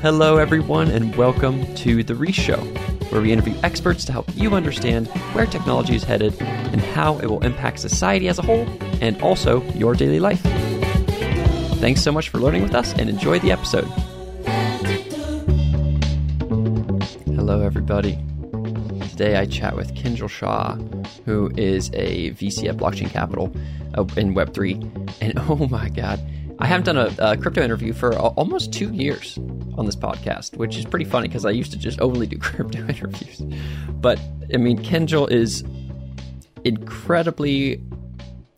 Hello, everyone, and welcome to The Reese Show, where we interview experts to help you understand where technology is headed and how it will impact society as a whole and also your daily life. Thanks so much for learning with us and enjoy the episode. Hello, everybody. Today I chat with Kinjal Shah, who is a VC at Blockchain Capital in Web3. And oh my God, I haven't done a crypto interview for almost 2 years on this podcast, which is pretty funny because I used to just only do crypto interviews. But I mean, Kinjal is incredibly...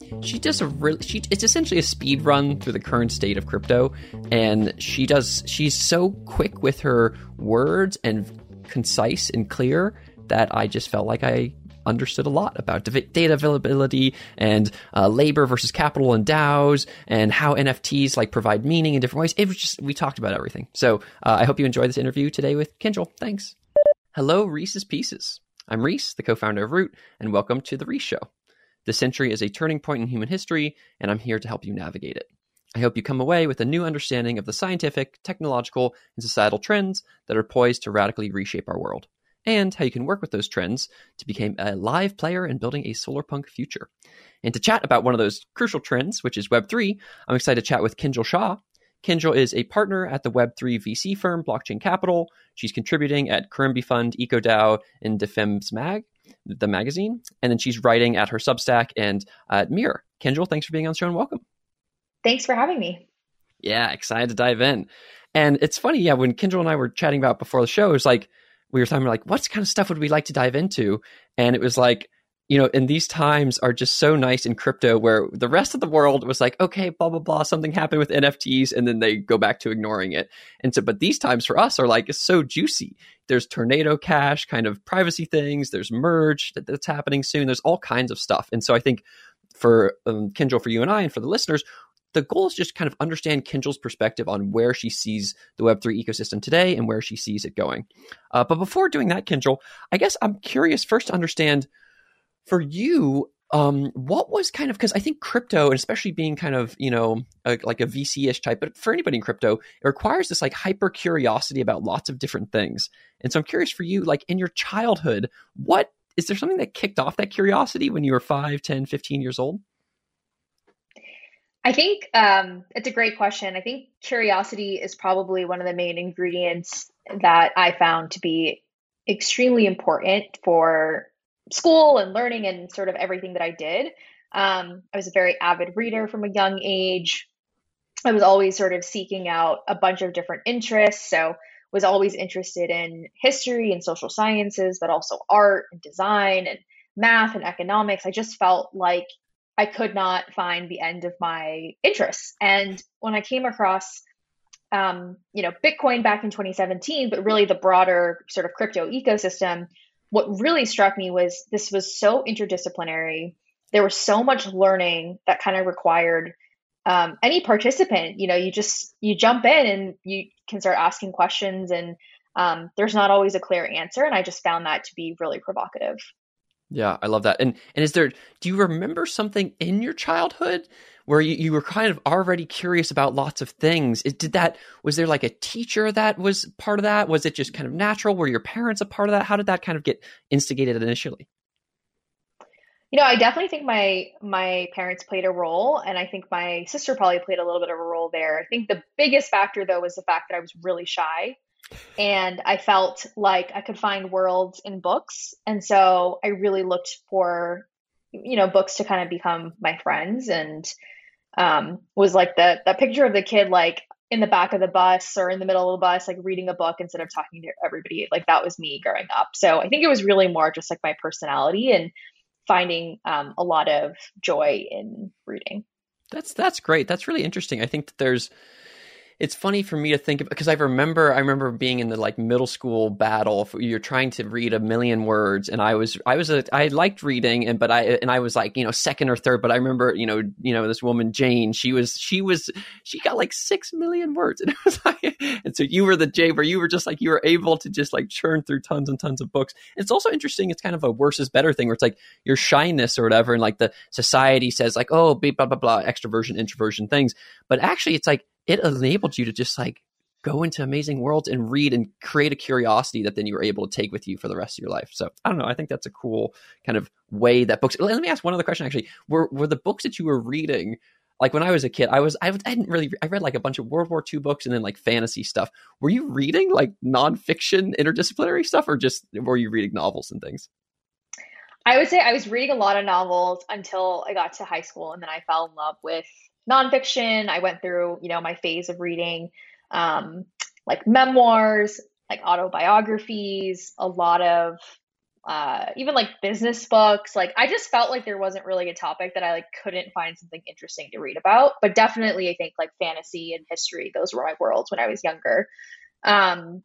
It's essentially a speed run through the current state of crypto, and she's so quick with her words and concise and clear that I just felt like I understood a lot about data availability and labor versus capital and DAOs and how NFTs like provide meaning in different ways. It was just, we talked about everything. So I hope you enjoyed this interview today with Kinjal. Thanks. Hello, Reese's Pieces. I'm Reese, the co-founder of Root, and welcome to The Reese Show. This century is a turning point in human history, and I'm here to help you navigate it. I hope you come away with a new understanding of the scientific, technological, and societal trends that are poised to radically reshape our world, and how you can work with those trends to become a live player in building a solarpunk future. And to chat about one of those crucial trends, which is Web3, I'm excited to chat with Kinjal Shah. Kinjal is a partner at the Web3 VC firm Blockchain Capital. She's contributing at Karimbi Fund, EcoDAO, and Des Femmes Magazine. And then she's writing at her Substack and at Mirror. Kinjal, thanks for being on the show and welcome. Thanks for having me. Yeah, excited to dive in. And it's funny, yeah, when Kinjal and I were chatting about before the show, it was like, we were talking about like, what kind of stuff would we like to dive into? And it was like, you know, and these times are just so nice in crypto where the rest of the world was like, okay, blah, blah, blah, something happened with NFTs, and then they go back to ignoring it. And so, but these times for us are like, it's so juicy. There's Tornado Cash, kind of privacy things. There's merge that's happening soon. There's all kinds of stuff. And so I think for Kinjal, for you and I, and for the listeners, the goal is just kind of understand Kinjal's perspective on where she sees the Web3 ecosystem today and where she sees it going. But before doing that, Kinjal, I guess I'm curious first to understand for you, what was kind of, because I think crypto, and especially being kind of, you know, like a VC-ish type, but for anybody in crypto, it requires this like hyper curiosity about lots of different things. And so I'm curious for you, like in your childhood, what, is there something that kicked off that curiosity when you were 5, 10, 15 years old? I think it's a great question. I think curiosity is probably one of the main ingredients that I found to be extremely important for school and learning and sort of everything that I did. I was a very avid reader from a young age. I was always sort of seeking out a bunch of different interests. So was always interested in history and social sciences, but also art and design and math and economics. I just felt like I could not find the end of my interests. And when I came across, you know, Bitcoin back in 2017, but really the broader sort of crypto ecosystem, what really struck me was this was so interdisciplinary. There was so much learning that kind of required any participant, you know, you jump in and you can start asking questions, and there's not always a clear answer. And I just found that to be really provocative. Yeah, I love that. And is there, do you remember something in your childhood where you were kind of already curious about lots of things? Was there like a teacher that was part of that? Was it just kind of natural? Were your parents a part of that? How did that kind of get instigated initially? You know, I definitely think my parents played a role, and I think my sister probably played a little bit of a role there. I think the biggest factor though was the fact that I was really shy. And I felt like I could find worlds in books. And so I really looked for, you know, books to kind of become my friends, and was like the picture of the kid, like in the back of the bus or in the middle of the bus, like reading a book instead of talking to everybody. Like that was me growing up. So I think it was really more just like my personality and finding a lot of joy in reading. That's great. That's really interesting. I think that it's funny for me to think of, because I remember being in the like middle school battle. You're trying to read 1,000,000 words, and I liked reading, and I was like, you know, second or third. But I remember, you know, this woman Jane. She got like 6,000,000 words, and it was like, and so you were the Jane where you were just like you were able to just like churn through tons and tons of books. It's also interesting. It's kind of a worse is better thing where it's like your shyness or whatever, and like the society says like, oh, blah blah blah, extroversion, introversion things, but actually it's like, it enabled you to just like go into amazing worlds and read and create a curiosity that then you're able to take with you for the rest of your life. So I don't know. I think that's a cool kind of way that books... Let me ask one other question, actually. Were the books that you were reading... Like when I was a kid, I read like a bunch of World War II books and then like fantasy stuff. Were you reading like nonfiction interdisciplinary stuff, or just were you reading novels and things? I would say I was reading a lot of novels until I got to high school, and then I fell in love with nonfiction. I went through, you know, my phase of reading like memoirs, like autobiographies, a lot of even like business books. Like I just felt like there wasn't really a topic that I like couldn't find something interesting to read about, but definitely I think like fantasy and history, those were my worlds when I was younger. And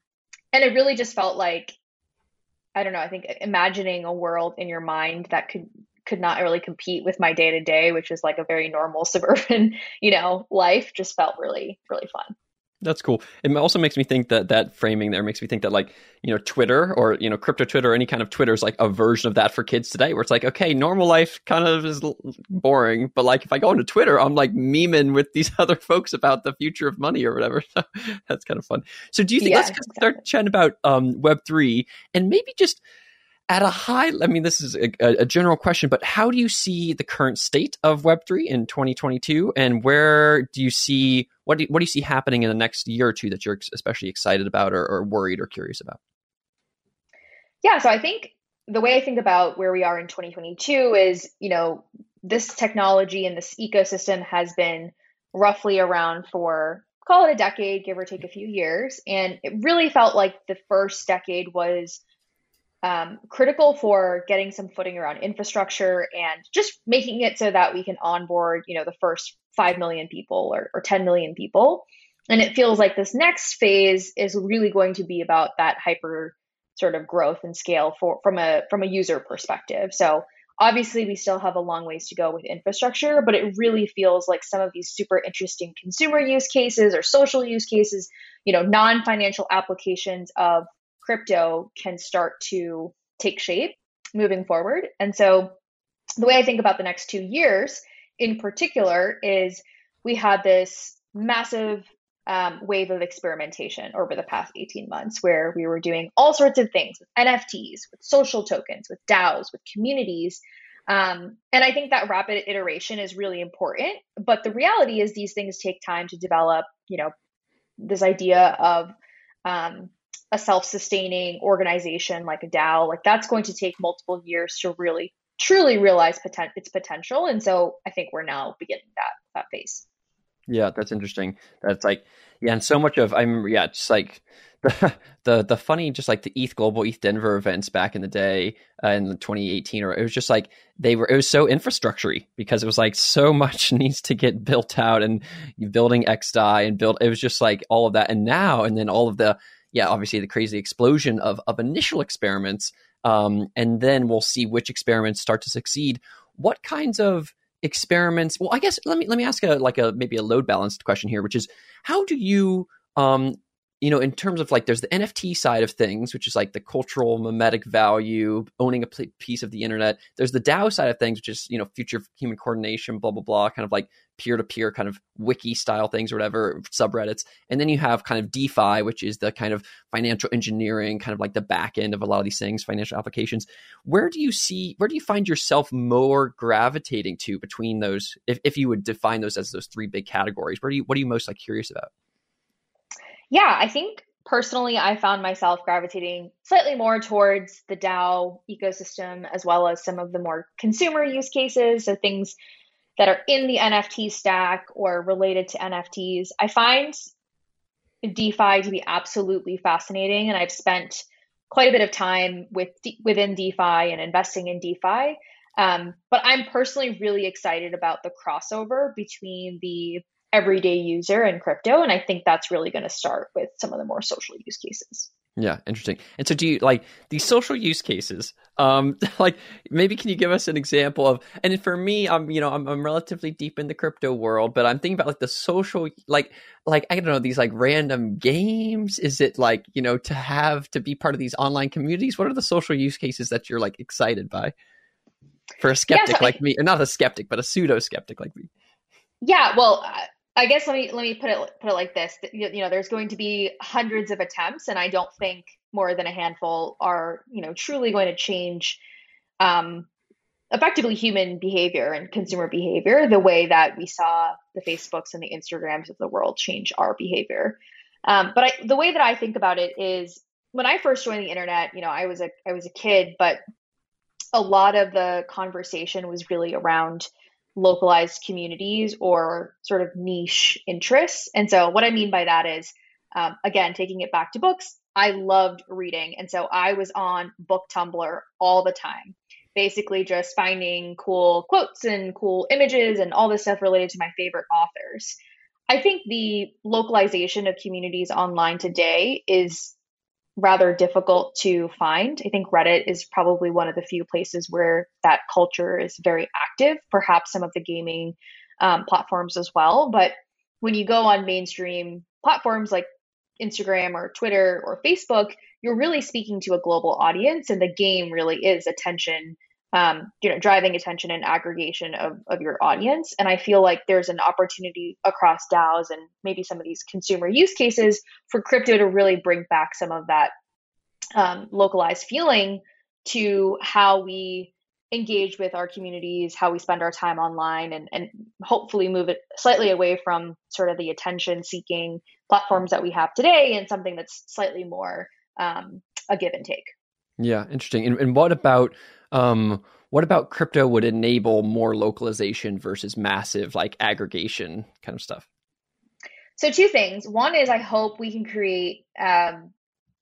it really just felt like, I don't know, I think imagining a world in your mind that could not really compete with my day to day, which is like a very normal suburban, you know, life, just felt really, really fun. That's cool. It also makes me think that framing there makes me think that, like, you know, Twitter or, you know, crypto Twitter or any kind of Twitter is like a version of that for kids today, where it's like, okay, normal life kind of is boring, but like if I go into Twitter, I'm like memeing with these other folks about the future of money or whatever. So that's kind of fun. So do you think, let's start chatting about Web3 and maybe just at a high, I mean, this is a general question, but how do you see the current state of Web3 in 2022, and where do you see, what do you see happening in the next year or two that you're especially excited about or worried or curious about? Yeah, so I think the way I think about where we are in 2022 is, you know, this technology and this ecosystem has been roughly around for, call it a decade, give or take a few years. And it really felt like the first decade was critical for getting some footing around infrastructure and just making it so that we can onboard, you know, the first 5 million people or 10 million people. And it feels like this next phase is really going to be about that hyper sort of growth and scale from a user perspective. So obviously we still have a long ways to go with infrastructure, but it really feels like some of these super interesting consumer use cases or social use cases, you know, non-financial applications of crypto can start to take shape moving forward. And so the way I think about the next 2 years in particular is we had this massive wave of experimentation over the past 18 months where we were doing all sorts of things with NFTs, with social tokens, with DAOs, with communities. And I think that rapid iteration is really important. But the reality is these things take time to develop, you know, this idea of a self-sustaining organization like a DAO, like that's going to take multiple years to really truly realize its potential. And so I think we're now beginning that phase. Yeah, that's interesting. That's like, yeah, and so much of, I remember, yeah, just like the funny, just like the ETH Global, ETH Denver events back in the day in 2018, or it was just like it was so infrastructure-y because it was like so much needs to get built out and building XDAI and it was just like all of that. And now, and then all of the, yeah, obviously the crazy explosion of initial experiments, and then we'll see which experiments start to succeed. What kinds of experiments? Well, I guess let me ask maybe a load balanced question here, which is how do you you know, in terms of like, there's the NFT side of things, which is like the cultural mimetic value, owning a piece of the internet. There's the DAO side of things, which is, you know, future human coordination, blah, blah, blah, kind of like peer-to-peer kind of wiki style things or whatever, subreddits. And then you have kind of DeFi, which is the kind of financial engineering, kind of like the back end of a lot of these things, financial applications. Where do you find yourself more gravitating to between those, if you would define those as those three big categories? What are you most like curious about? Yeah, I think personally, I found myself gravitating slightly more towards the DAO ecosystem, as well as some of the more consumer use cases. So things that are in the NFT stack or related to NFTs. I find DeFi to be absolutely fascinating. And I've spent quite a bit of time within DeFi and investing in DeFi. But I'm personally really excited about the crossover between the everyday user and crypto. And I think that's really going to start with some of the more social use cases. Yeah, interesting. And so do you like these social use cases? Like maybe can you give us an example of, and for me, I'm relatively deep in the crypto world, but I'm thinking about like the social, like, I don't know, these like random games. Is it like, you know, to be part of these online communities? What are the social use cases that you're like excited by for a skeptic like me, or not a skeptic, but a pseudo skeptic like me? Yeah, well, I guess let me put it like this. You know, there's going to be hundreds of attempts, and I don't think more than a handful are, you know, truly going to change effectively human behavior and consumer behavior the way that we saw the Facebooks and the Instagrams of the world change our behavior. But the way that I think about it is, when I first joined the internet, you know, I was a kid, but a lot of the conversation was really around localized communities or sort of niche interests. And so what I mean by that is, again, taking it back to books, I loved reading. And so I was on Book Tumblr all the time, basically just finding cool quotes and cool images and all this stuff related to my favorite authors. I think the localization of communities online today is rather difficult to find. I think Reddit is probably one of the few places where that culture is very active, perhaps some of the gaming platforms as well. But when you go on mainstream platforms like Instagram or Twitter or Facebook, you're really speaking to a global audience, and the game really is attention, you know, driving attention and aggregation of your audience. And I feel like there's an opportunity across DAOs and maybe some of these consumer use cases for crypto to really bring back some of that localized feeling to how we engage with our communities, how we spend our time online, and hopefully move it slightly away from sort of the attention seeking platforms that we have today and something that's slightly more a give and take. Yeah, interesting. And what about crypto would enable more localization versus massive like aggregation kind of stuff? So two things. One is I hope we can create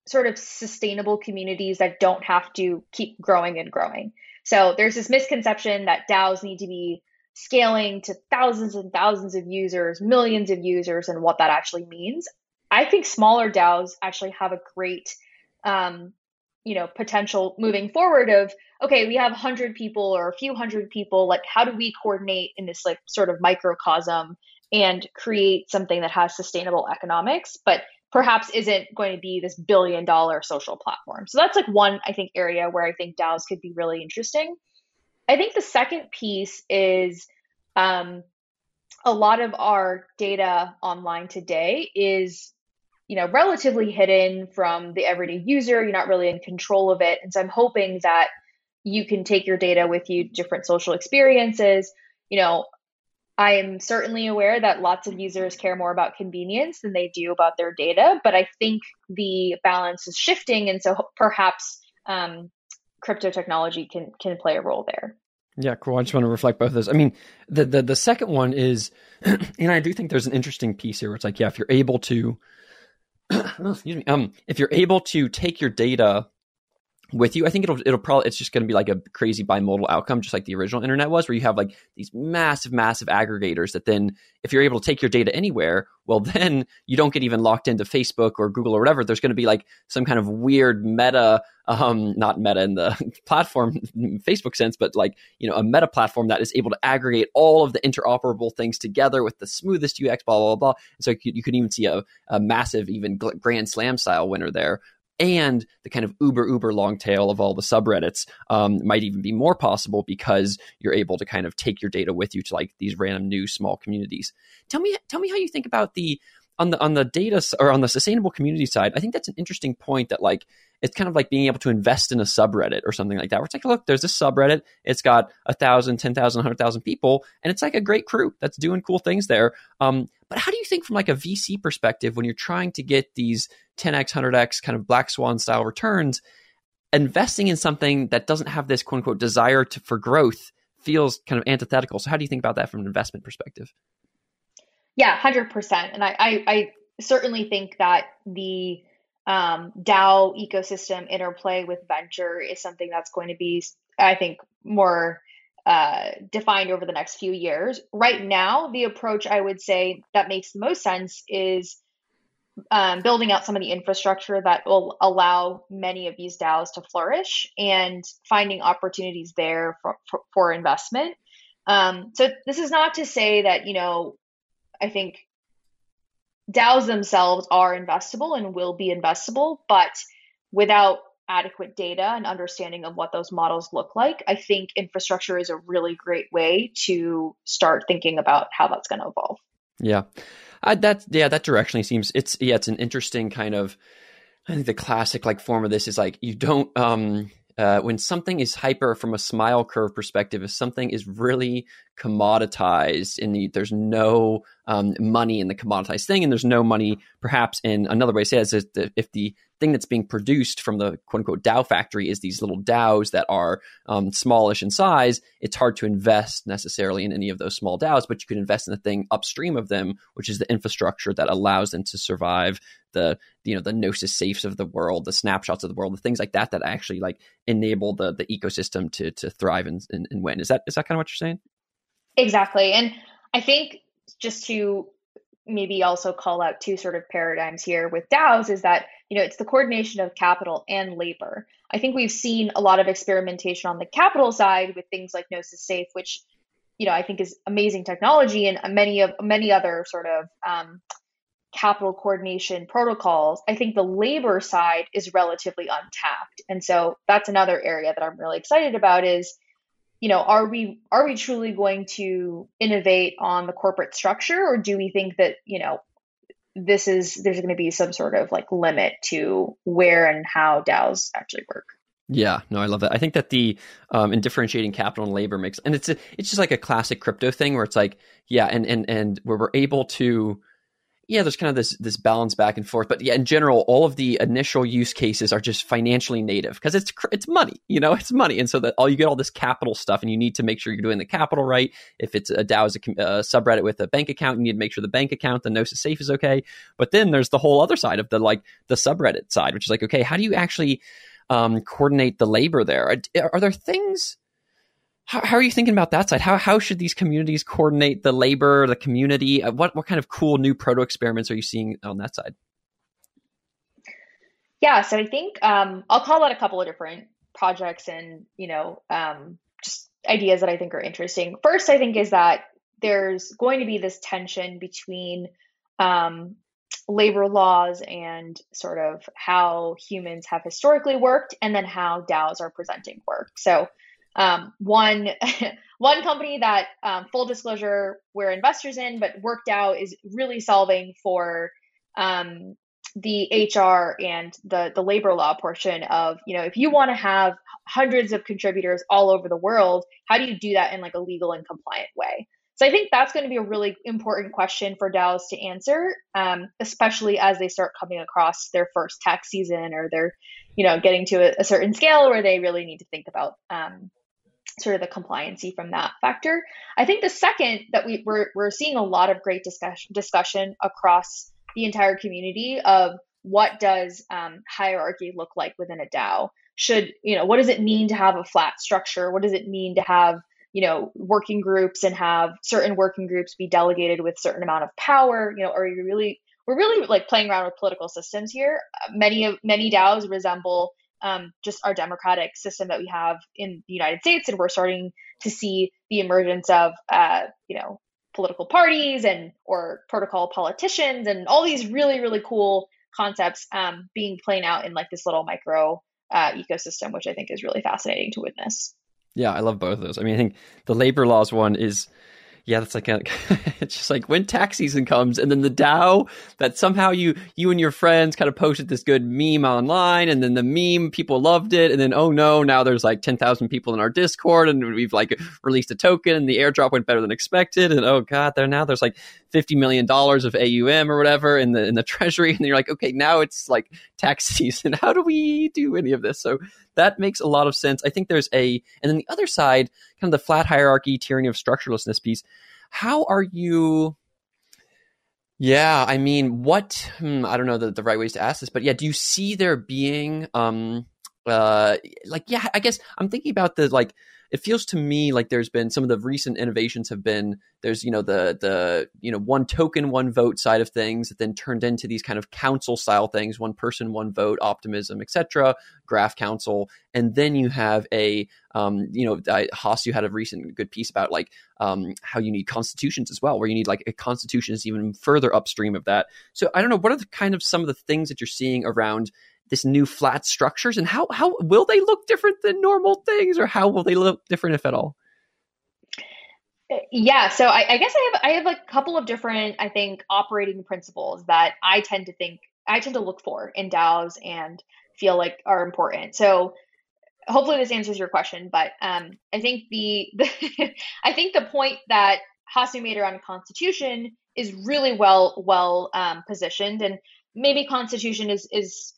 sort of sustainable communities that don't have to keep growing and growing. So there's this misconception that DAOs need to be scaling to thousands and thousands of users, millions of users, and what that actually means. I think smaller DAOs actually have a great, you know, potential moving forward of, okay, we have 100 people or a few hundred people, like how do we coordinate in this like sort of microcosm and create something that has sustainable economics, but perhaps isn't going to be this billion-dollar social platform. So that's like one, I think, area where I think DAOs could be really interesting. I think the second piece is a lot of our data online today is, you know, relatively hidden from the everyday user. You're not really in control of it. And so I'm hoping that you can take your data with you to different social experiences. You know, I am certainly aware that lots of users care more about convenience than they do about their data, but I think the balance is shifting, and so perhaps crypto technology can play a role there. Yeah, cool. I just want to reflect both of those. I mean, the second one is, and I do think there's an interesting piece here where it's like, yeah, if you're able to, if you're able to take your data with you, I think it'll probably, it's just going to be like a crazy bimodal outcome, just like the original internet was, where you have like these massive aggregators that then, if you're able to take your data anywhere, well, then you don't get even locked into Facebook or Google or whatever. There's going to be like some kind of weird meta, not meta in the platform Facebook sense, but like, you know, a meta platform that is able to aggregate all of the interoperable things together with the smoothest UX, blah, blah, blah. And so you could even see a massive, even grand slam style winner there. And the kind of uber long tail of all the subreddits might even be more possible because you're able to kind of take your data with you to like these random new small communities. Tell me how you think about on the data or on the sustainable community side. I think that's an interesting point that like it's kind of like being able to invest in a subreddit or something like that. Where it's like, look, there's this subreddit. It's got 1,000, 10,000, 100,000 people, and it's like a great crew that's doing cool things there. But how do you think from like a VC perspective when you're trying to get these 10x, 100x kind of black swan style returns, investing in something that doesn't have this quote unquote desire for growth feels kind of antithetical. So how do you think about that from an investment perspective? Yeah, 100%. And I certainly think that the DAO ecosystem interplay with venture is something that's going to be, I think, more defined over the next few years. Right now, the approach I would say that makes the most sense is building out some of the infrastructure that will allow many of these DAOs to flourish and finding opportunities there for investment. So this is not to say that, you know, I think DAOs themselves are investable and will be investable, but without adequate data and understanding of what those models look like, I think infrastructure is a really great way to start thinking about how that's going to evolve. Yeah, that directionally seems it's an interesting kind of. I think the classic form of this is you don't when something is hyper from a smile curve perspective, if something is really commoditized and there's no money in the commoditized thing, and there's no money perhaps in another way. Say is if the thing that's being produced from the quote unquote DAO factory is these little DAOs that are smallish in size, it's hard to invest necessarily in any of those small DAOs, but you can invest in the thing upstream of them, which is the infrastructure that allows them to survive the Gnosis Safes of the world, the Snapshots of the world, the things like that, that actually enable the ecosystem to thrive and win. Is that kind of what you're saying? Exactly. And I think just to maybe also call out two sort of paradigms here with DAOs is that, it's the coordination of capital and labor. I think we've seen a lot of experimentation on the capital side with things like Gnosis Safe, which, I think is amazing technology, and many other sort of capital coordination protocols. I think the labor side is relatively untapped. And so that's another area that I'm really excited about is, are we truly going to innovate on the corporate structure, or do we think that, there's going to be some sort of limit to where and how DAOs actually work? Yeah, no, I love that. I think that the in differentiating capital and labor makes, and it's just a classic crypto thing where it's and where we're able to. Yeah, there's kind of this balance back and forth, but yeah, in general, all of the initial use cases are just financially native because it's money, it's money, and so that all you get all this capital stuff, and you need to make sure you're doing the capital right. If it's a DAO is a subreddit with a bank account, you need to make sure the bank account, the Gnosis Safe is okay. But then there's the whole other side of the the subreddit side, which is okay, how do you actually coordinate the labor there? Are there things? How are you thinking about that side? How should these communities coordinate the labor, the community? What kind of cool new proto-experiments are you seeing on that side? Yeah, so I think I'll call out a couple of different projects and, just ideas that I think are interesting. First, I think is that there's going to be this tension between labor laws and sort of how humans have historically worked and then how DAOs are presenting work. So one company that, full disclosure, we're investors in, but WorkDAO is really solving for, the HR and the labor law portion of, if you want to have hundreds of contributors all over the world, how do you do that in a legal and compliant way? So I think that's going to be a really important question for DAOs to answer, especially as they start coming across their first tax season, or they're, getting to a certain scale where they really need to think about, sort of the compliancy from that factor. I think the second that we're seeing a lot of great discussion across the entire community of what does hierarchy look like within a DAO? What does it mean to have a flat structure? What does it mean to have working groups and have certain working groups be delegated with certain amount of power? We're really playing around with political systems here. Many DAOs resemble just our democratic system that we have in the United States. And we're starting to see the emergence of, political parties or protocol politicians and all these really, really cool concepts being played out in this little micro ecosystem, which I think is really fascinating to witness. Yeah, I love both of those. I mean, I think the labor laws one is... Yeah, that's it's just when tax season comes, and then the DAO that somehow you and your friends kind of posted this good meme online, and then the meme people loved it, and then oh no, now there's 10,000 people in our Discord, and we've released a token, and the airdrop went better than expected, and oh god, there's $50 million of AUM or whatever in the treasury, and then you're okay, now it's tax season. How do we do any of this? So that makes a lot of sense. I think there's and then the other side, kind of the flat hierarchy, tyranny of structurelessness piece. How are you? Yeah, I mean, I don't know the right ways to ask this, but yeah, do you see there being, yeah, I guess I'm thinking about the, it feels to me there's been some of the recent innovations have been, there's, the one token, one vote side of things that then turned into these kind of council style things, one person, one vote, Optimism, etc., Graph Council. And then you have Haas, you had a recent good piece about how you need constitutions as well, where you need a constitution is even further upstream of that. So I don't know, what are the kind of some of the things that you're seeing around this new flat structures, and how will they look different than normal things, or how will they look different, if at all? Yeah, so I guess I have a couple of different, I think, operating principles that I tend to look for in DAOs and feel like are important. So hopefully this answers your question, but I think the point that Hasnu made around constitution is really well positioned, and maybe constitution is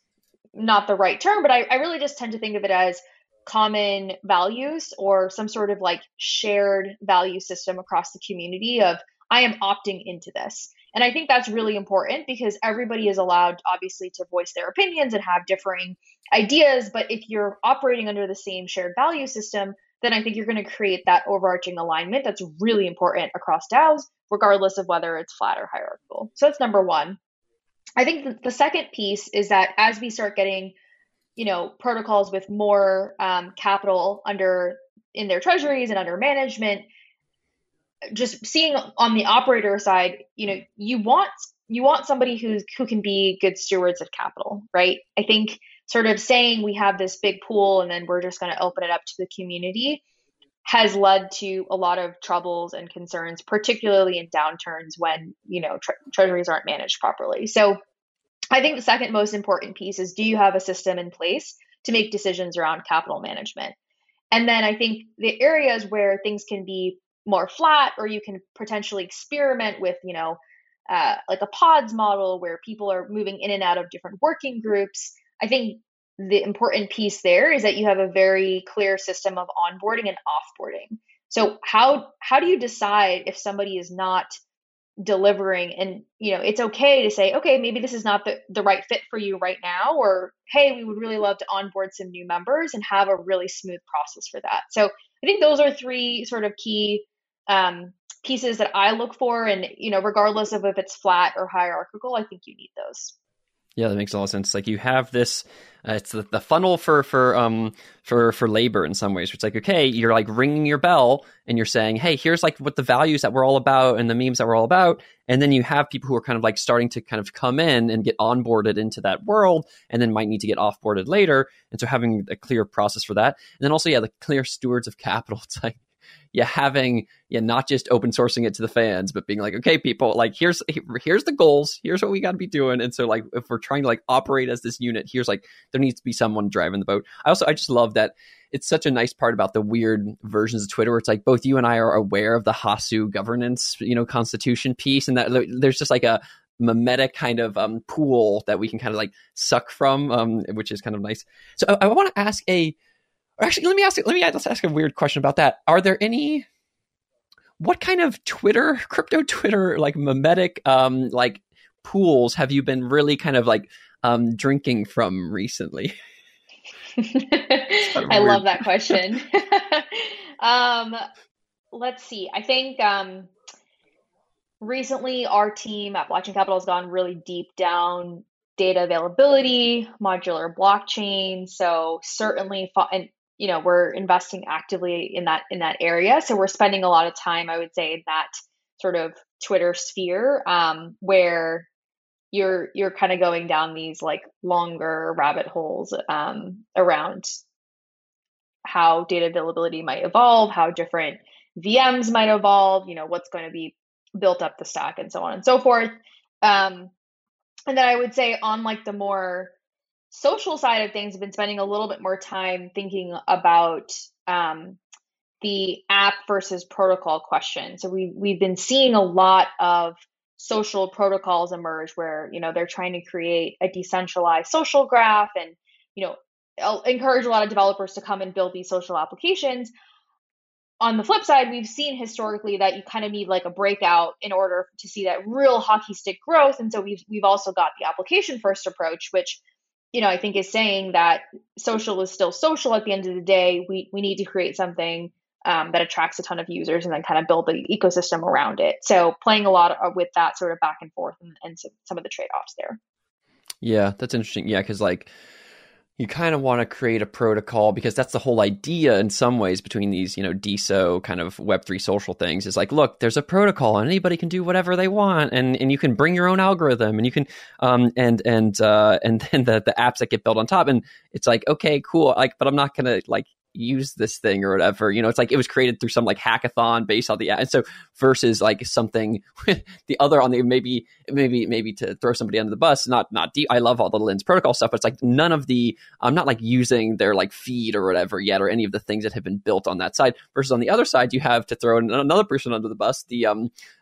not the right term, but I really just tend to think of it as common values or some sort of like shared value system across the community of I am opting into this. And I think that's really important because everybody is allowed, obviously, to voice their opinions and have differing ideas. But if you're operating under the same shared value system, then I think you're going to create that overarching alignment that's really important across DAOs, regardless of whether it's flat or hierarchical. So that's number one. I think the second piece is that as we start getting, protocols with more capital in their treasuries and under management, just seeing on the operator side, you want somebody who can be good stewards of capital, right? I think sort of saying we have this big pool and then we're just going to open it up to the community has led to a lot of troubles and concerns, particularly in downturns when, treasuries aren't managed properly. So I think the second most important piece is, do you have a system in place to make decisions around capital management? And then I think the areas where things can be more flat, or you can potentially experiment with, like a pods model where people are moving in and out of different working groups. I think the important piece there is that you have a very clear system of onboarding and offboarding. So how do you decide if somebody is not delivering? And, it's okay to say, okay, maybe this is not the right fit for you right now, or, hey, we would really love to onboard some new members and have a really smooth process for that. So I think those are three sort of key pieces that I look for. And, regardless of if it's flat or hierarchical, I think you need those. Yeah, that makes a lot of sense. Like you have this, it's the funnel for labor in some ways. It's like, okay, you're like ringing your bell and you're saying, hey, here's like what the values that we're all about and the memes that we're all about. And then you have people who are kind of like starting to kind of come in and get onboarded into that world and then might need to get offboarded later. And so having a clear process for that. And then also, the clear stewards of capital. It's like, not just open sourcing it to the fans, but being like, okay, people, like here's the goals, here's what we got to be doing. And so like, if we're trying to like operate as this unit, here's like, there needs to be someone driving the boat. I just love that. It's such a nice part about the weird versions of Twitter, where it's like both you and I are aware of the Hasnu governance, constitution piece, and that there's just like a mimetic kind of pool that we can kind of like suck from, which is kind of nice. So I want to ask let's ask a weird question about that. Are there any, what kind of Twitter, crypto Twitter, like memetic, like pools have you been really kind of like drinking from recently? I love that question. Let's see. I think recently our team at Blockchain Capital has gone really deep down data availability, modular blockchain. So certainly, and we're investing actively in that area. So we're spending a lot of time, I would say, in that sort of Twitter sphere, where you're kind of going down these like longer rabbit holes around how data availability might evolve, how different VMs might evolve, what's going to be built up the stack, and so on and so forth. And then I would say on like the more social side of things, I've been spending a little bit more time thinking about the app versus protocol question. So we've been seeing a lot of social protocols emerge where, they're trying to create a decentralized social graph and, encourage a lot of developers to come and build these social applications. On the flip side, we've seen historically that you kind of need like a breakout in order to see that real hockey stick growth. And so we've also got the application first approach, which, I think is saying that social is still social at the end of the day. We need to create something that attracts a ton of users and then kind of build the ecosystem around it. So playing a lot with that sort of back and forth and some of the trade-offs there. Yeah, that's interesting. Yeah, because like, you kind of want to create a protocol because that's the whole idea in some ways between these, DSO kind of Web3 social things is like, look, there's a protocol and anybody can do whatever they want. And you can bring your own algorithm and you can, and then the apps that get built on top. And it's like, okay, cool. Like, but I'm not going to like use this thing or whatever. You know, it's like it was created through some like hackathon based on the app. And so versus like something the other on the maybe to throw somebody under the bus, not deep. I love all the Lens protocol stuff, but it's like none of the, I'm not like using their like feed or whatever yet, or any of the things that have been built on that side. Versus on the other side, you have to throw another person under the bus, the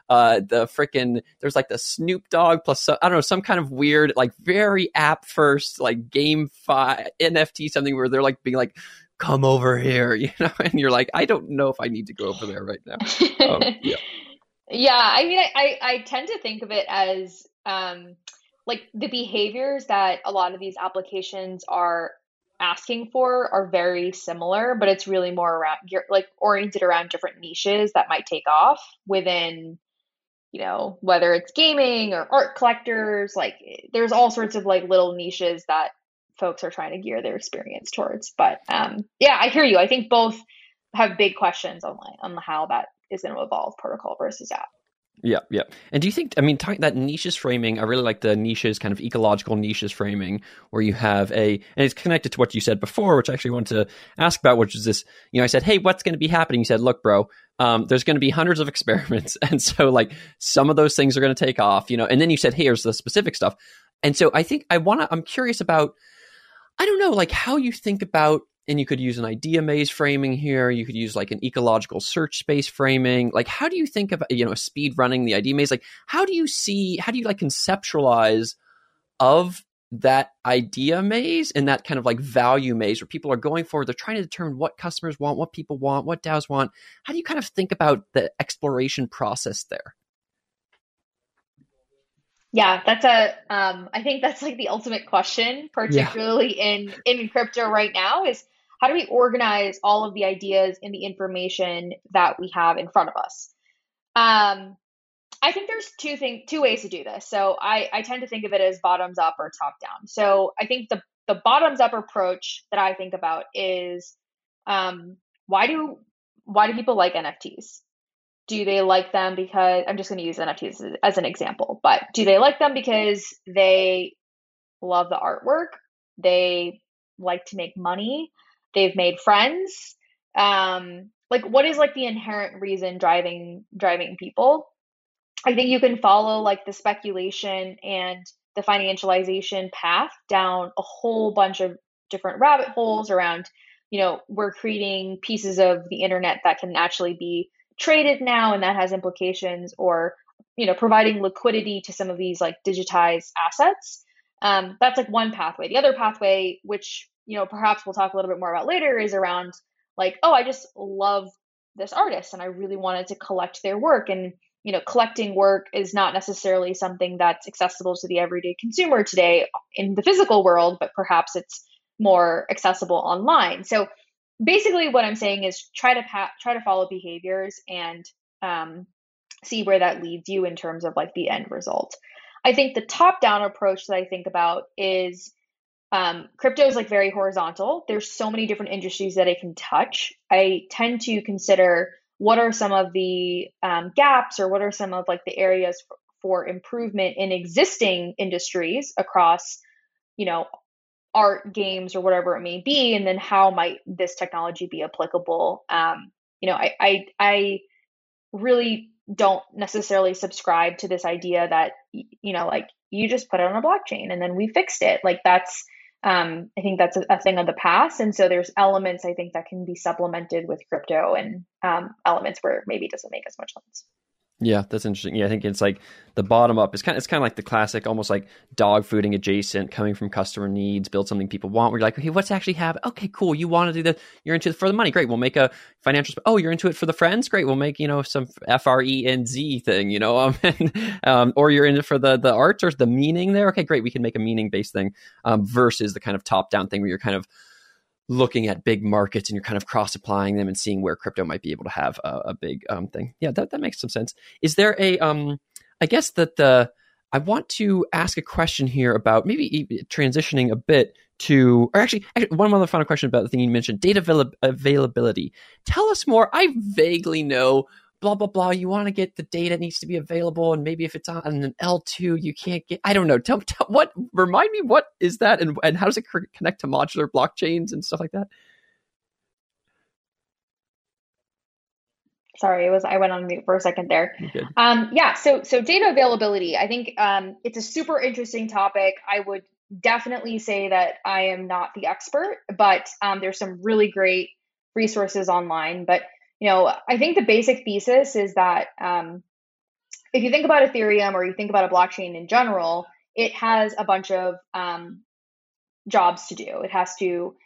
freaking, there's like the Snoop Dogg plus some, I don't know, some kind of weird like very app first like GameFi NFT something where they're like being like, come over here, you know, and you're like, I don't know if I need to go over there right now. Yeah, I mean, I tend to think of it as like the behaviors that a lot of these applications are asking for are very similar, but it's really more around, you're like oriented around different niches that might take off within, you know, whether it's gaming or art collectors, like there's all sorts of like little niches that folks are trying to gear their experience towards. But yeah, I hear you. I think both have big questions on how that is going to evolve, protocol versus app. Yeah, yeah. And do you think, I mean, that niches framing, I really like the niches, kind of ecological niches framing, where you have and it's connected to what you said before, which I actually wanted to ask about, which is this, you know, I said, hey, what's going to be happening? You said, look, bro, there's going to be hundreds of experiments. And so like some of those things are going to take off, you know, and then you said, hey, here's the specific stuff. And so I think I'm curious about, I don't know, like how you think about, and you could use an idea maze framing here. You could use like an ecological search space framing. Like, how do you think about, you know, speed running the idea maze? Like, how do you like conceptualize of that idea maze and that kind of like value maze where people are going forward? They're trying to determine what customers want, what people want, what DAOs want. How do you kind of think about the exploration process there? Yeah, that's I think that's like the ultimate question, particularly in crypto right now, is how do we organize all of the ideas and the information that we have in front of us? I think there's two ways to do this. So I tend to think of it as bottoms up or top down. So I think the bottoms up approach that I think about is why do people like NFTs? Do they like them because, I'm just going to use NFTs as an example, but do they like them because they love the artwork? They like to make money. They've made friends. Like what is like the inherent reason driving people? I think you can follow like the speculation and the financialization path down a whole bunch of different rabbit holes around, you know, we're creating pieces of the internet that can actually be traded now, and that has implications, or you know, providing liquidity to some of these like digitized assets. That's like one pathway. The other pathway, which you know perhaps we'll talk a little bit more about later, is around like, oh, I just love this artist and I really wanted to collect their work. And you know, collecting work is not necessarily something that's accessible to the everyday consumer today in the physical world, but perhaps it's more accessible online. So basically, what I'm saying is try to follow behaviors and see where that leads you in terms of like the end result. I think the top-down approach that I think about is crypto is like very horizontal. There's so many different industries that it can touch. I tend to consider what are some of the gaps, or what are some of like the areas for improvement in existing industries across, you know, art, games, or whatever it may be, and then how might this technology be applicable? You know, I really don't necessarily subscribe to this idea that, you know, like you just put it on a blockchain and then we fixed it. Like that's, I think that's a thing of the past. And so there's elements I think that can be supplemented with crypto, and elements where maybe it doesn't make as much sense. Yeah, that's interesting. Yeah, I think it's like the bottom up. It's kind of like the classic, almost like dog fooding adjacent, coming from customer needs, build something people want. Where you're like, okay, what's actually happening? Okay, cool. You want to do this? You're into it for the money? Great. We'll make a financial. Oh, you're into it for the friends? Great. We'll make, you know, some FRENZ thing. You know, or you're into it for the arts or the meaning there. Okay, great. We can make a meaning based thing versus the kind of top down thing where you're kind of looking at big markets and you're kind of cross applying them and seeing where crypto might be able to have a big thing. Yeah, that makes some sense. Is there a, I guess that I want to ask a question here about maybe transitioning a bit to, or actually one other final question about the thing you mentioned, data availability. Tell us more. I vaguely know blah, blah, blah. You want to get the data needs to be available. And maybe if it's on an L2, you can't get, I don't know. Tell what, remind me, what is that? And how does it connect to modular blockchains and stuff like that? Sorry, I went on mute for a second there. Yeah, so data availability, I think it's a super interesting topic. I would definitely say that I am not the expert, but there's some really great resources online. But you know, I think the basic thesis is that if you think about Ethereum or you think about a blockchain in general, it has a bunch of jobs to do. It has to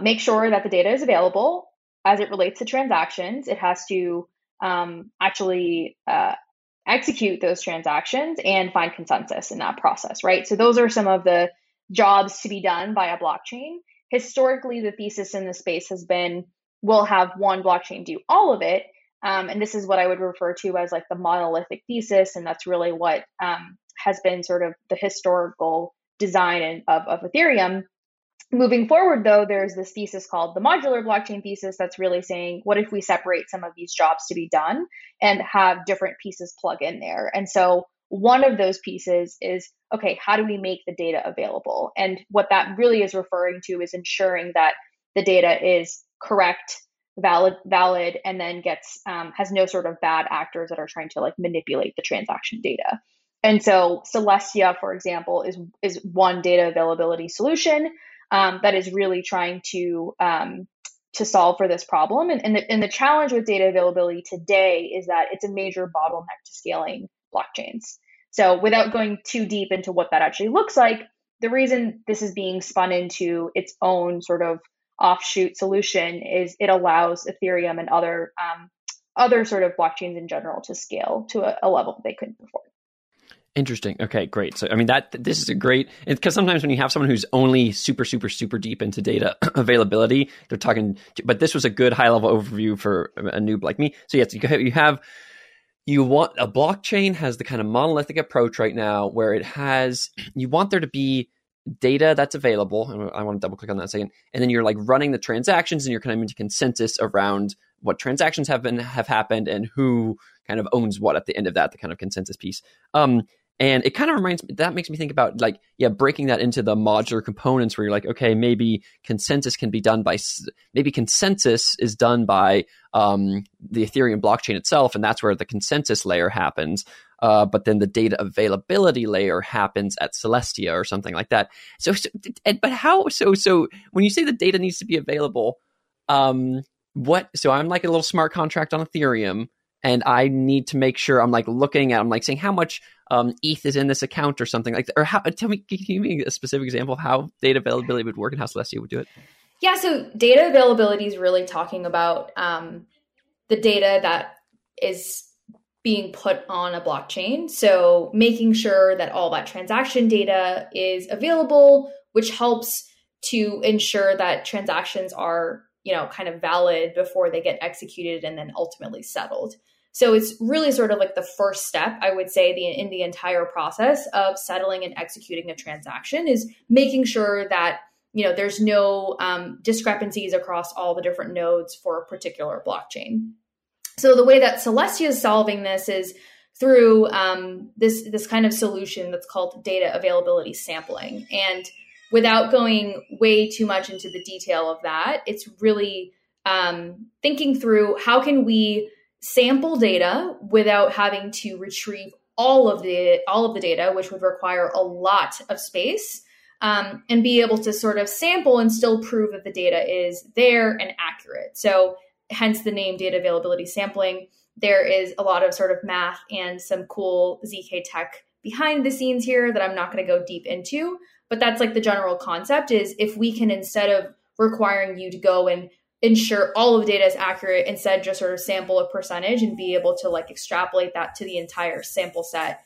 make sure that the data is available as it relates to transactions. It has to actually execute those transactions and find consensus in that process, right? So those are some of the jobs to be done by a blockchain. Historically, the thesis in the space has been, we'll have one blockchain do all of it. And this is what I would refer to as like the monolithic thesis. And that's really what has been sort of the historical design of Ethereum. Moving forward, though, there's this thesis called the modular blockchain thesis that's really saying, what if we separate some of these jobs to be done and have different pieces plug in there? And so one of those pieces is, okay, how do we make the data available? And what that really is referring to is ensuring that the data is correct, valid, and then gets has no sort of bad actors that are trying to like manipulate the transaction data. And so Celestia, for example, is one data availability solution that is really trying to solve for this problem. And the challenge with data availability today is that it's a major bottleneck to scaling blockchains. So without going too deep into what that actually looks like, the reason this is being spun into its own sort of offshoot solution is it allows Ethereum and other sort of blockchains in general to scale to a level they couldn't before. Interesting. Okay, great. So, I mean, this is a great, because sometimes when you have someone who's only super, super, super deep into data availability, they're talking, but this was a good high level overview for a noob like me. So yes, you want a blockchain has the kind of monolithic approach right now where it has, you want there to be data that's available. And I want to double click on that in a second. And then you're like running the transactions and you're coming to consensus around what transactions have happened and who kind of owns what at the end of that, the kind of consensus piece. And it kind of reminds me, that makes me think about like, yeah, breaking that into the modular components where you're like, okay, maybe consensus can be done by, maybe consensus is done by the Ethereum blockchain itself. And that's where the consensus layer happens. But then the data availability layer happens at Celestia or something like that. So when you say the data needs to be available, so I'm like a little smart contract on Ethereum. And I need to make sure I'm looking at saying how much ETH is in this account or something like that. Or can you give me a specific example of how data availability would work and how Celestia would do it? Yeah, so data availability is really talking about the data that is being put on a blockchain. So making sure that all that transaction data is available, which helps to ensure that transactions are, you know, kind of valid before they get executed and then ultimately settled. So it's really sort of like the first step, I would say, in the entire process of settling and executing a transaction is making sure that, you know, there's no discrepancies across all the different nodes for a particular blockchain. So the way that Celestia is solving this is through this kind of solution that's called data availability sampling. And without going way too much into the detail of that, it's really thinking through how can we sample data without having to retrieve all of the data, which would require a lot of space, and be able to sort of sample and still prove that the data is there and accurate. So hence the name data availability sampling. There is a lot of sort of math and some cool ZK tech behind the scenes here that I'm not going to go deep into. But that's like the general concept is if we can, instead of requiring you to go and ensure all of the data is accurate, instead just sort of sample a percentage and be able to like extrapolate that to the entire sample set,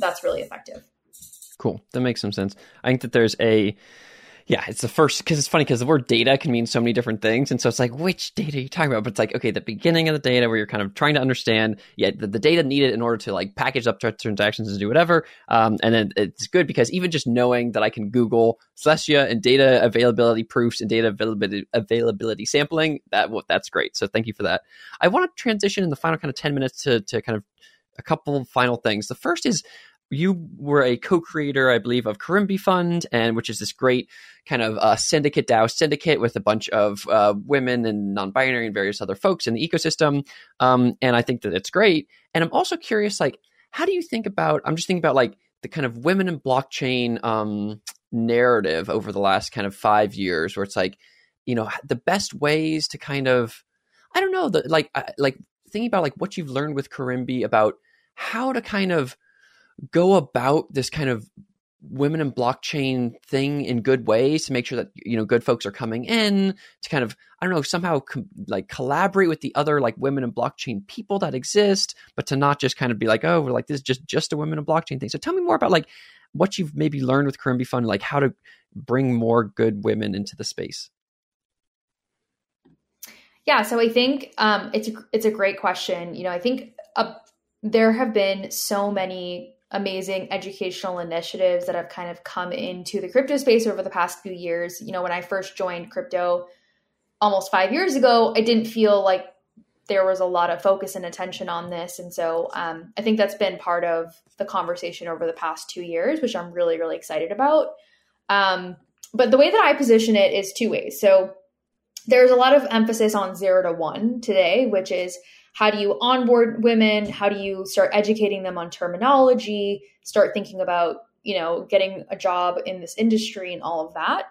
that's really effective. Cool. That makes some sense. I think that there's it's the first, because it's funny because the word data can mean so many different things. And so it's like, which data are you talking about? But it's like, okay, the beginning of the data where you're kind of trying to understand the data needed in order to like package up transactions and do whatever. And then it's good because even just knowing that I can Google Celestia and data availability proofs and data availability sampling, that's great. So thank you for that. I want to transition in the final kind of 10 minutes to kind of a couple of final things. The first is, you were a co-creator, I believe, of Karimbi Fund, and which is this great kind of syndicate, DAO syndicate with a bunch of women and non-binary and various other folks in the ecosystem. And I think that it's great. And I'm also curious, like, how do you think about, I'm just thinking about like the kind of women in blockchain narrative over the last kind of 5 years, where it's like, you know, the best ways to kind of, I don't know, the, like thinking about like what you've learned with Karimbi about how to kind of go about this kind of women in blockchain thing in good ways to make sure that, you know, good folks are coming in to kind of, I don't know, somehow like collaborate with the other like women in blockchain people that exist, but to not just kind of be like, oh, we're like, this is just a women in blockchain thing. So tell me more about like what you've maybe learned with Karimbi Fund, like how to bring more good women into the space. Yeah. So I think it's a great question. You know, I think there have been so many amazing educational initiatives that have kind of come into the crypto space over the past few years. You know, when I first joined crypto almost 5 years ago, I didn't feel like there was a lot of focus and attention on this. And so I think that's been part of the conversation over the past 2 years, which I'm really, really excited about. But the way that I position it is two ways. So there's a lot of emphasis on 0 to 1 today, which is how do you onboard women? How do you start educating them on terminology, start thinking about, you know, getting a job in this industry and all of that?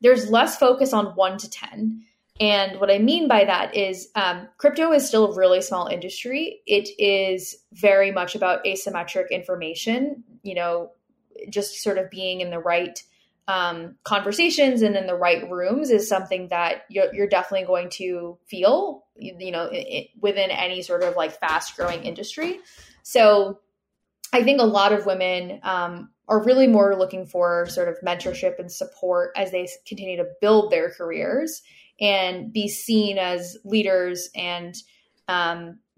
There's less focus on 1 to 10. And what I mean by that is crypto is still a really small industry. It is very much about asymmetric information, you know, just sort of being in the right conversations and in the right rooms is something that you're definitely going to feel, you know, within any sort of like fast growing industry. So I think a lot of women are really more looking for sort of mentorship and support as they continue to build their careers and be seen as leaders and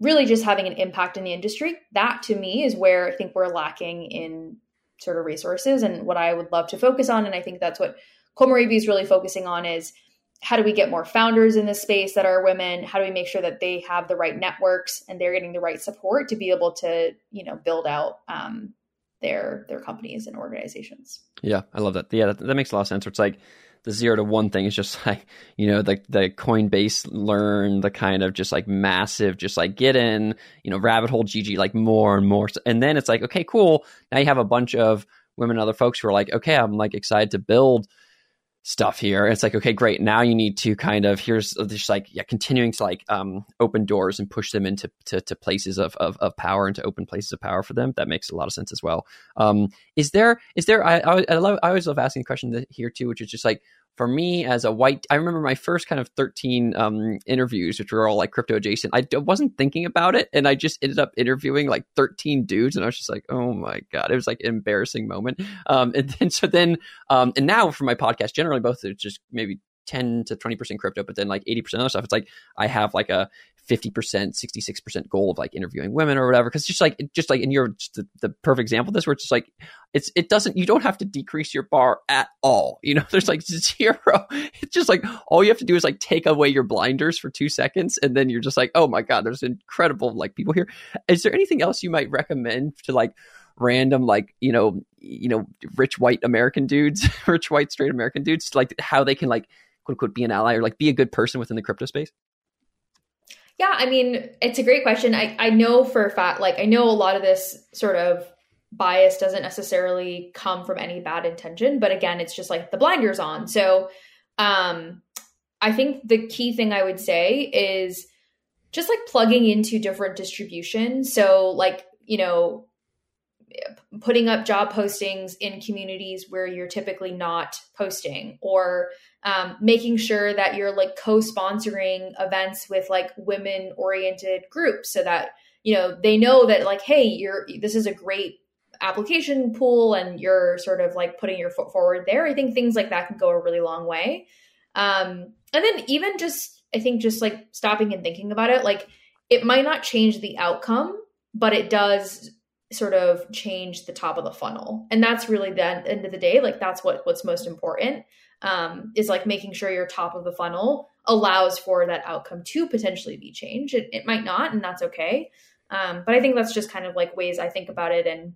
really just having an impact in the industry. That to me is where I think we're lacking in sort of resources and what I would love to focus on. And I think that's what Komorebi is really focusing on is how do we get more founders in this space that are women? How do we make sure that they have the right networks and they're getting the right support to be able to, you know, build out their companies and organizations? Yeah, I love that. Yeah, that makes a lot of sense. It's like the 0 to 1 thing is just like, you know, the Coinbase learn, the kind of just like massive, just like get in, you know, rabbit hole GG, like more and more. And then it's like, okay, cool. Now you have a bunch of women and other folks who are like, okay, I'm like excited to build stuff here. And it's like, okay, great. Now you need to kind of, here's just like, yeah, continuing to like open doors and push them into to places of power and to open places of power for them. That makes a lot of sense as well. I always love asking a question here too, which is just like, for me as a white, I remember my first kind of 13 interviews, which were all like crypto adjacent. I wasn't thinking about it. And I just ended up interviewing like 13 dudes. And I was just like, oh my God, it was like an embarrassing moment. And now for my podcast, generally both are just maybe 10 to 20% crypto, but then like 80% other stuff. It's like, I have like a 50%, 66% goal of like interviewing women or whatever. Cause just like in your, the perfect example of this, where it's just like, you don't have to decrease your bar at all. You know, there's like zero. It's just like, all you have to do is like take away your blinders for 2 seconds. And then you're just like, oh my God, there's incredible like people here. Is there anything else you might recommend to like random, like, you know, rich white straight American dudes, like how they can like, quote unquote, be an ally or like be a good person within the crypto space? Yeah, I mean, it's a great question. I know for a fact, like I know a lot of this sort of bias doesn't necessarily come from any bad intention, but again, it's just like the blinders on. So I think the key thing I would say is just like plugging into different distributions. So like, you know, putting up job postings in communities where you're typically not posting, or making sure that you're like co-sponsoring events with like women oriented groups so that, you know, they know that like, hey, this is a great application pool and you're sort of like putting your foot forward there. I think things like that can go a really long way. And then even just, I think just like stopping and thinking about it, like it might not change the outcome, but it does sort of change the top of the funnel. And that's really the end of the day. Like that's what's most important is like making sure your top of the funnel allows for that outcome to potentially be changed. It might not, and that's okay. But I think that's just kind of like ways I think about it. And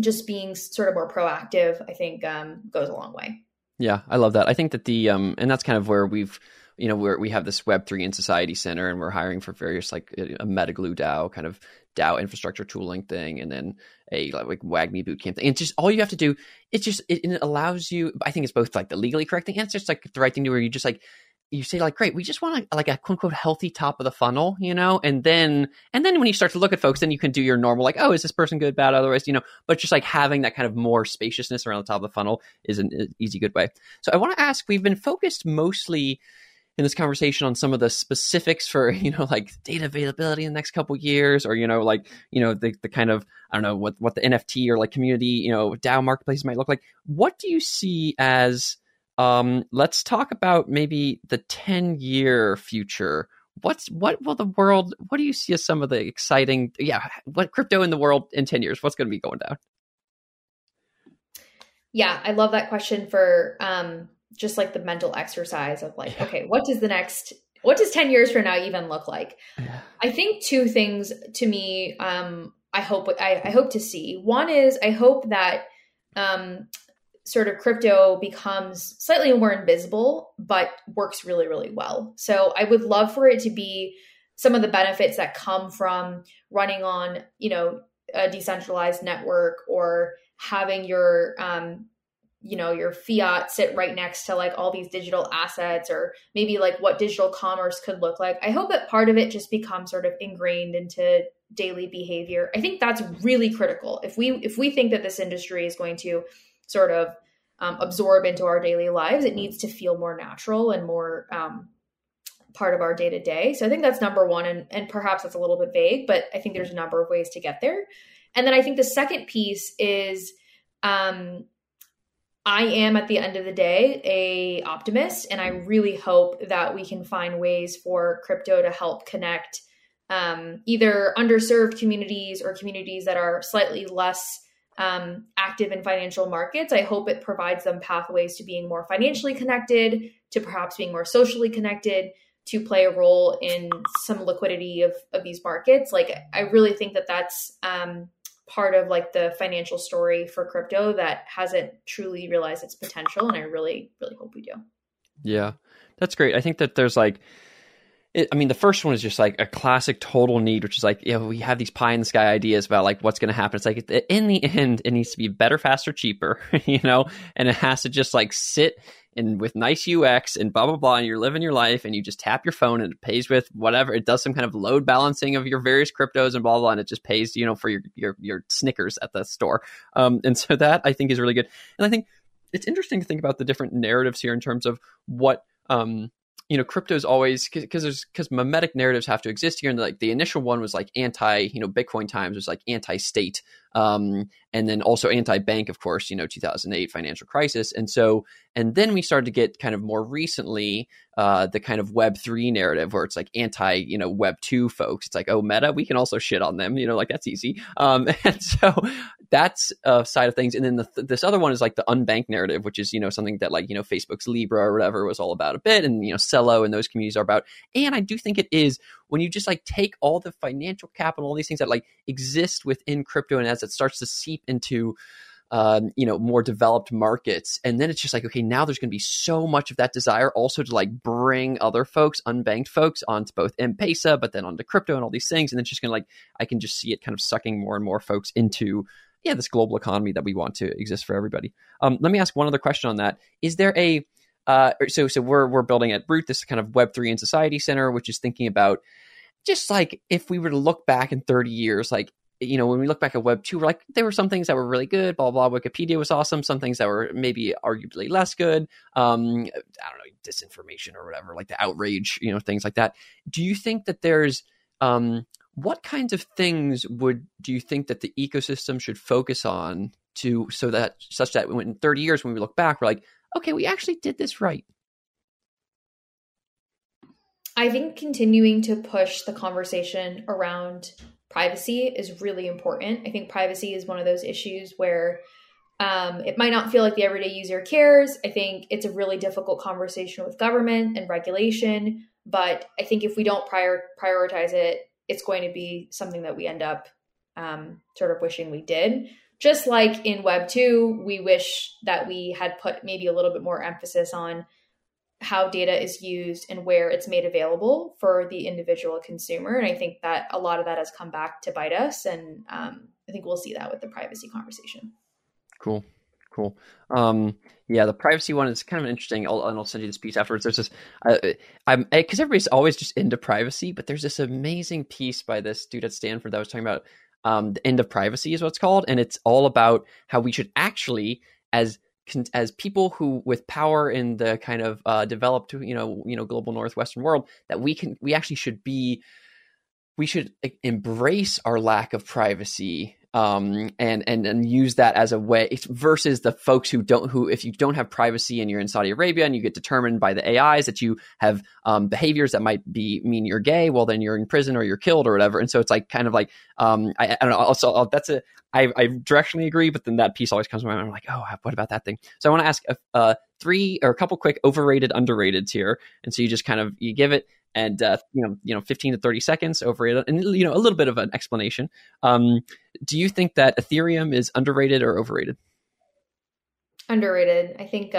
just being sort of more proactive, I think, goes a long way. Yeah, I love that. I think that the, and that's kind of where we've, you know, where we have this Web3 and Society Center, and we're hiring for various, like a MetaGlue DAO kind of DAO infrastructure tooling thing, and then a like Wagmi boot camp thing. And it's just all you have to do. It's just, it allows you, I think it's both like the legally correct thing, and it's just like the right thing to do, where you just like, you say like, great, we just want like a quote unquote healthy top of the funnel, you know, and then when you start to look at folks, then you can do your normal, like, oh, is this person good, bad, otherwise, you know, but just like having that kind of more spaciousness around the top of the funnel is an easy, good way. So I want to ask, we've been focused mostly in this conversation on some of the specifics for, you know, like data availability in the next couple of years, or, you know, like, you know, the kind of, I don't know what the NFT or like community, you know, DAO marketplace might look like. What do you see as, let's talk about maybe the 10-year future. What will the world, what do you see as some of the exciting, what crypto in the world in 10 years, what's going to be going down? Yeah, I love that question for, just like the mental exercise of like, okay, what does 10 years from now even look like? Yeah. I think two things to me, I hope to see. One is I hope that, sort of crypto becomes slightly more invisible, but works really, really well. So I would love for it to be some of the benefits that come from running on, you know, a decentralized network, or having your, you know, your fiat sit right next to like all these digital assets, or maybe like what digital commerce could look like. I hope that part of it just becomes sort of ingrained into daily behavior. I think that's really critical. If we think that this industry is going to sort of absorb into our daily lives, it needs to feel more natural and more part of our day to day. So I think that's number one. And perhaps that's a little bit vague, but I think there's a number of ways to get there. And then I think the second piece is, I am at the end of the day an optimist, and I really hope that we can find ways for crypto to help connect either underserved communities or communities that are slightly less active in financial markets. I hope it provides them pathways to being more financially connected, to perhaps being more socially connected, to play a role in some liquidity of these markets. Like, I really think that that's part of like the financial story for crypto that hasn't truly realized its potential. And I really, really hope we do. Yeah, that's great. I think that there's like, the first one is just like a classic total need, which is like, you know, we have these pie in the sky ideas about like what's going to happen. It's like, in the end, it needs to be better, faster, cheaper, you know, and it has to just like sit and with nice UX and blah, blah, blah, and you're living your life, and you just tap your phone and it pays with whatever. It does some kind of load balancing of your various cryptos and blah, blah, and it just pays, you know, for your Snickers at the store. And so that I think is really good. And I think it's interesting to think about the different narratives here in terms of what, you know, crypto is always, because memetic narratives have to exist here. And like the initial one was like anti, you know, Bitcoin times was like anti-state, and then also anti-bank, of course, you know, 2008 financial crisis. And then we started to get kind of more recently the kind of Web3 narrative where it's like anti, you know, Web2 folks. It's like, oh, Meta, we can also shit on them, you know, like that's easy. And so that's a side of things. And then this other one is like the unbanked narrative, which is, you know, something that like, you know, Facebook's Libra or whatever was all about a bit. And, you know, Celo and those communities are about. And I do think it is when you just like take all the financial capital, all these things that like exist within crypto, and as it starts to seep into, you know, more developed markets. And then it's just like, okay, now there's going to be so much of that desire also to like bring other folks, unbanked folks, onto both M-Pesa, but then onto crypto and all these things. And then just going to like, I can just see it kind of sucking more and more folks into, yeah, this global economy that we want to exist for everybody. Let me ask one other question on that. Is there a, so we're building at Root this kind of Web3 and Society Center, which is thinking about just like, if we were to look back in 30 years, like, you know, when we look back at Web 2, we're like, there were some things that were really good, blah, blah, Wikipedia was awesome. Some things that were maybe arguably less good. I don't know, disinformation or whatever, like the outrage, you know, things like that. Do you think that there's, what kinds of things do you think that the ecosystem should focus on such that in 30 years, when we look back, we're like, okay, we actually did this right? I think continuing to push the conversation around privacy is really important. I think privacy is one of those issues where it might not feel like the everyday user cares. I think it's a really difficult conversation with government and regulation, but I think if we don't prioritize it, it's going to be something that we end up sort of wishing we did. just like in Web 2, we wish that we had put maybe a little bit more emphasis on how data is used and where it's made available for the individual consumer. And I think that a lot of that has come back to bite us. And I think we'll see that with the privacy conversation. Cool. Yeah, the privacy one is kind of interesting. I'll send you this piece afterwards. There's this, because everybody's always just into privacy, but there's this amazing piece by this dude at Stanford that was talking about the end of privacy is what it's called. And it's all about how we should actually, as people who with power in the kind of developed, you know, global North, Western world, that we should embrace our lack of privacy. And use that as a way versus the folks who if you don't have privacy and you're in Saudi Arabia and you get determined by the AIs that you have behaviors that might mean you're gay, well then you're in prison or you're killed or whatever. And so it's like kind of like I don't know. Also, that's I directionally agree, but then that piece always comes to my mind. I'm like, oh, what about that thing? So I want to ask three or a couple quick overrated underrateds here, and so you just kind of give it. And, 15 to 30 seconds over it and, a little bit of an explanation. Do you think that Ethereum is underrated or overrated? Underrated. I think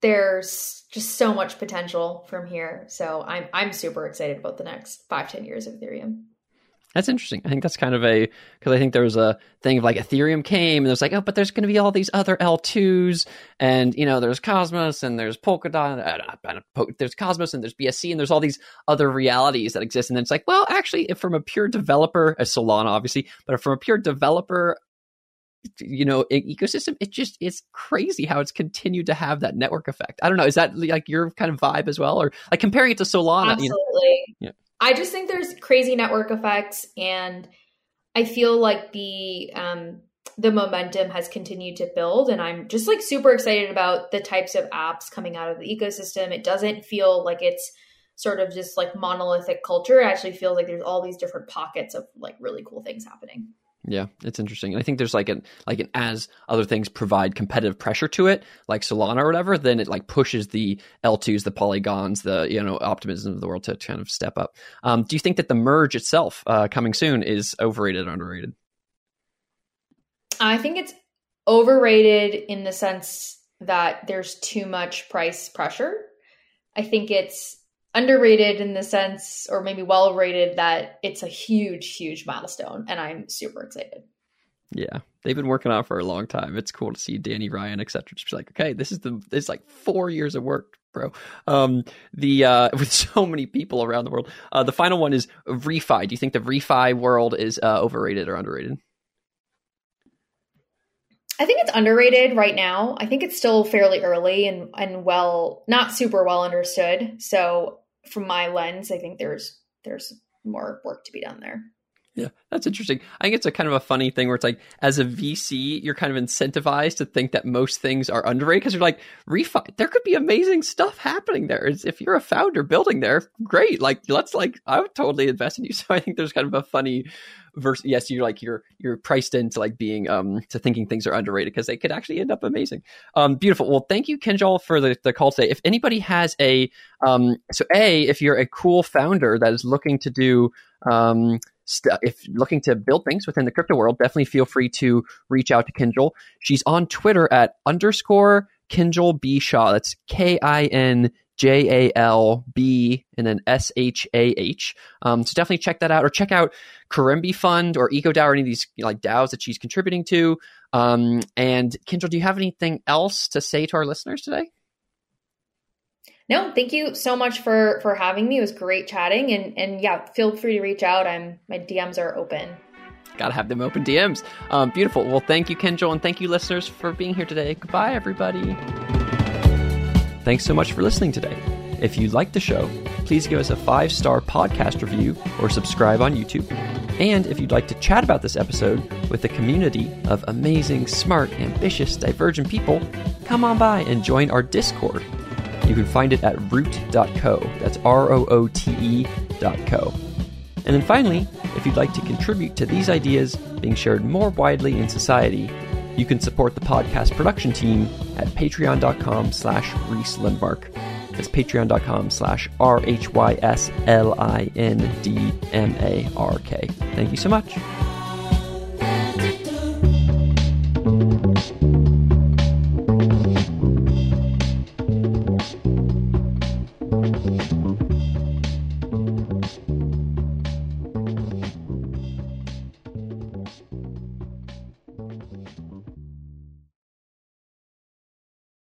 there's just so much potential from here. So I'm super excited about the next 5-10 years of Ethereum. That's interesting. I think that's kind of because I think there was a thing of like Ethereum came and it was like, oh, but there's going to be all these other L2s and, there's Cosmos and there's Polkadot, there's Cosmos and there's BSC and there's all these other realities that exist. And then it's like, well, actually, if from a pure developer, a Solana, obviously, but from a pure developer, ecosystem, it's crazy how it's continued to have that network effect. I don't know. Is that like your kind of vibe as well? Or like comparing it to Solana? Absolutely. Yeah. I just think there's crazy network effects, and I feel like the momentum has continued to build, and I'm just like super excited about the types of apps coming out of the ecosystem. It doesn't feel like it's sort of just like monolithic culture. It actually feels like there's all these different pockets of like really cool things happening. Yeah, it's interesting. And I think there's like an as other things provide competitive pressure to it, like Solana or whatever, then it like pushes the L2s, the Polygons, the, Optimism of the world to kind of step up. Do you think that the merge itself coming soon is overrated or underrated? I think it's overrated in the sense that there's too much price pressure. I think it's underrated in the sense, or maybe well rated, that it's a huge, huge milestone. And I'm super excited. Yeah. They've been working on it for a long time. It's cool to see Danny Ryan, et cetera. Just like, okay, it's like 4 years of work, bro. With so many people around the world. The final one is refi. Do you think the refi world is overrated or underrated? I think it's underrated right now. I think it's still fairly early and well, not super well understood. So from my lens, I think there's more work to be done there. Yeah, that's interesting. I think it's a kind of a funny thing where it's like, as a VC, you're kind of incentivized to think that most things are underrated because you're like, refi, there could be amazing stuff happening there. If you're a founder building there, great. Like, I would totally invest in you. So I think there's kind of a funny versus, yes, you're priced into like being to thinking things are underrated because they could actually end up amazing. Beautiful. Well, thank you, Kinjal, for the call today. If anybody has if you're a cool founder that is looking to do if looking to build things within the crypto world, definitely feel free to reach out to Kinjal. She's on Twitter at _KinjalB Shah. That's KINJALB and then SHAH. So definitely check that out, or check out Karimbi Fund or EcoDAO or any of these like DAOs that she's contributing to. And Kinjal, do you have anything else to say to our listeners today? No, thank you so much for having me. It was great chatting, and yeah, feel free to reach out. My DMs are open. Gotta have them open DMs. Beautiful. Well, thank you, Kinjal, and thank you, listeners, for being here today. Goodbye, everybody. Thanks so much for listening today. If you like the show, please give us a 5-star podcast review or subscribe on YouTube. And if you'd like to chat about this episode with a community of amazing, smart, ambitious, divergent people, come on by and join our Discord. You can find it at root.co. That's ROOTE.co. And then finally, if you'd like to contribute to these ideas being shared more widely in society, you can support the podcast production team at patreon.com/Reese Lindmark. That's patreon.com/RHYSLINDMARK. Thank you so much.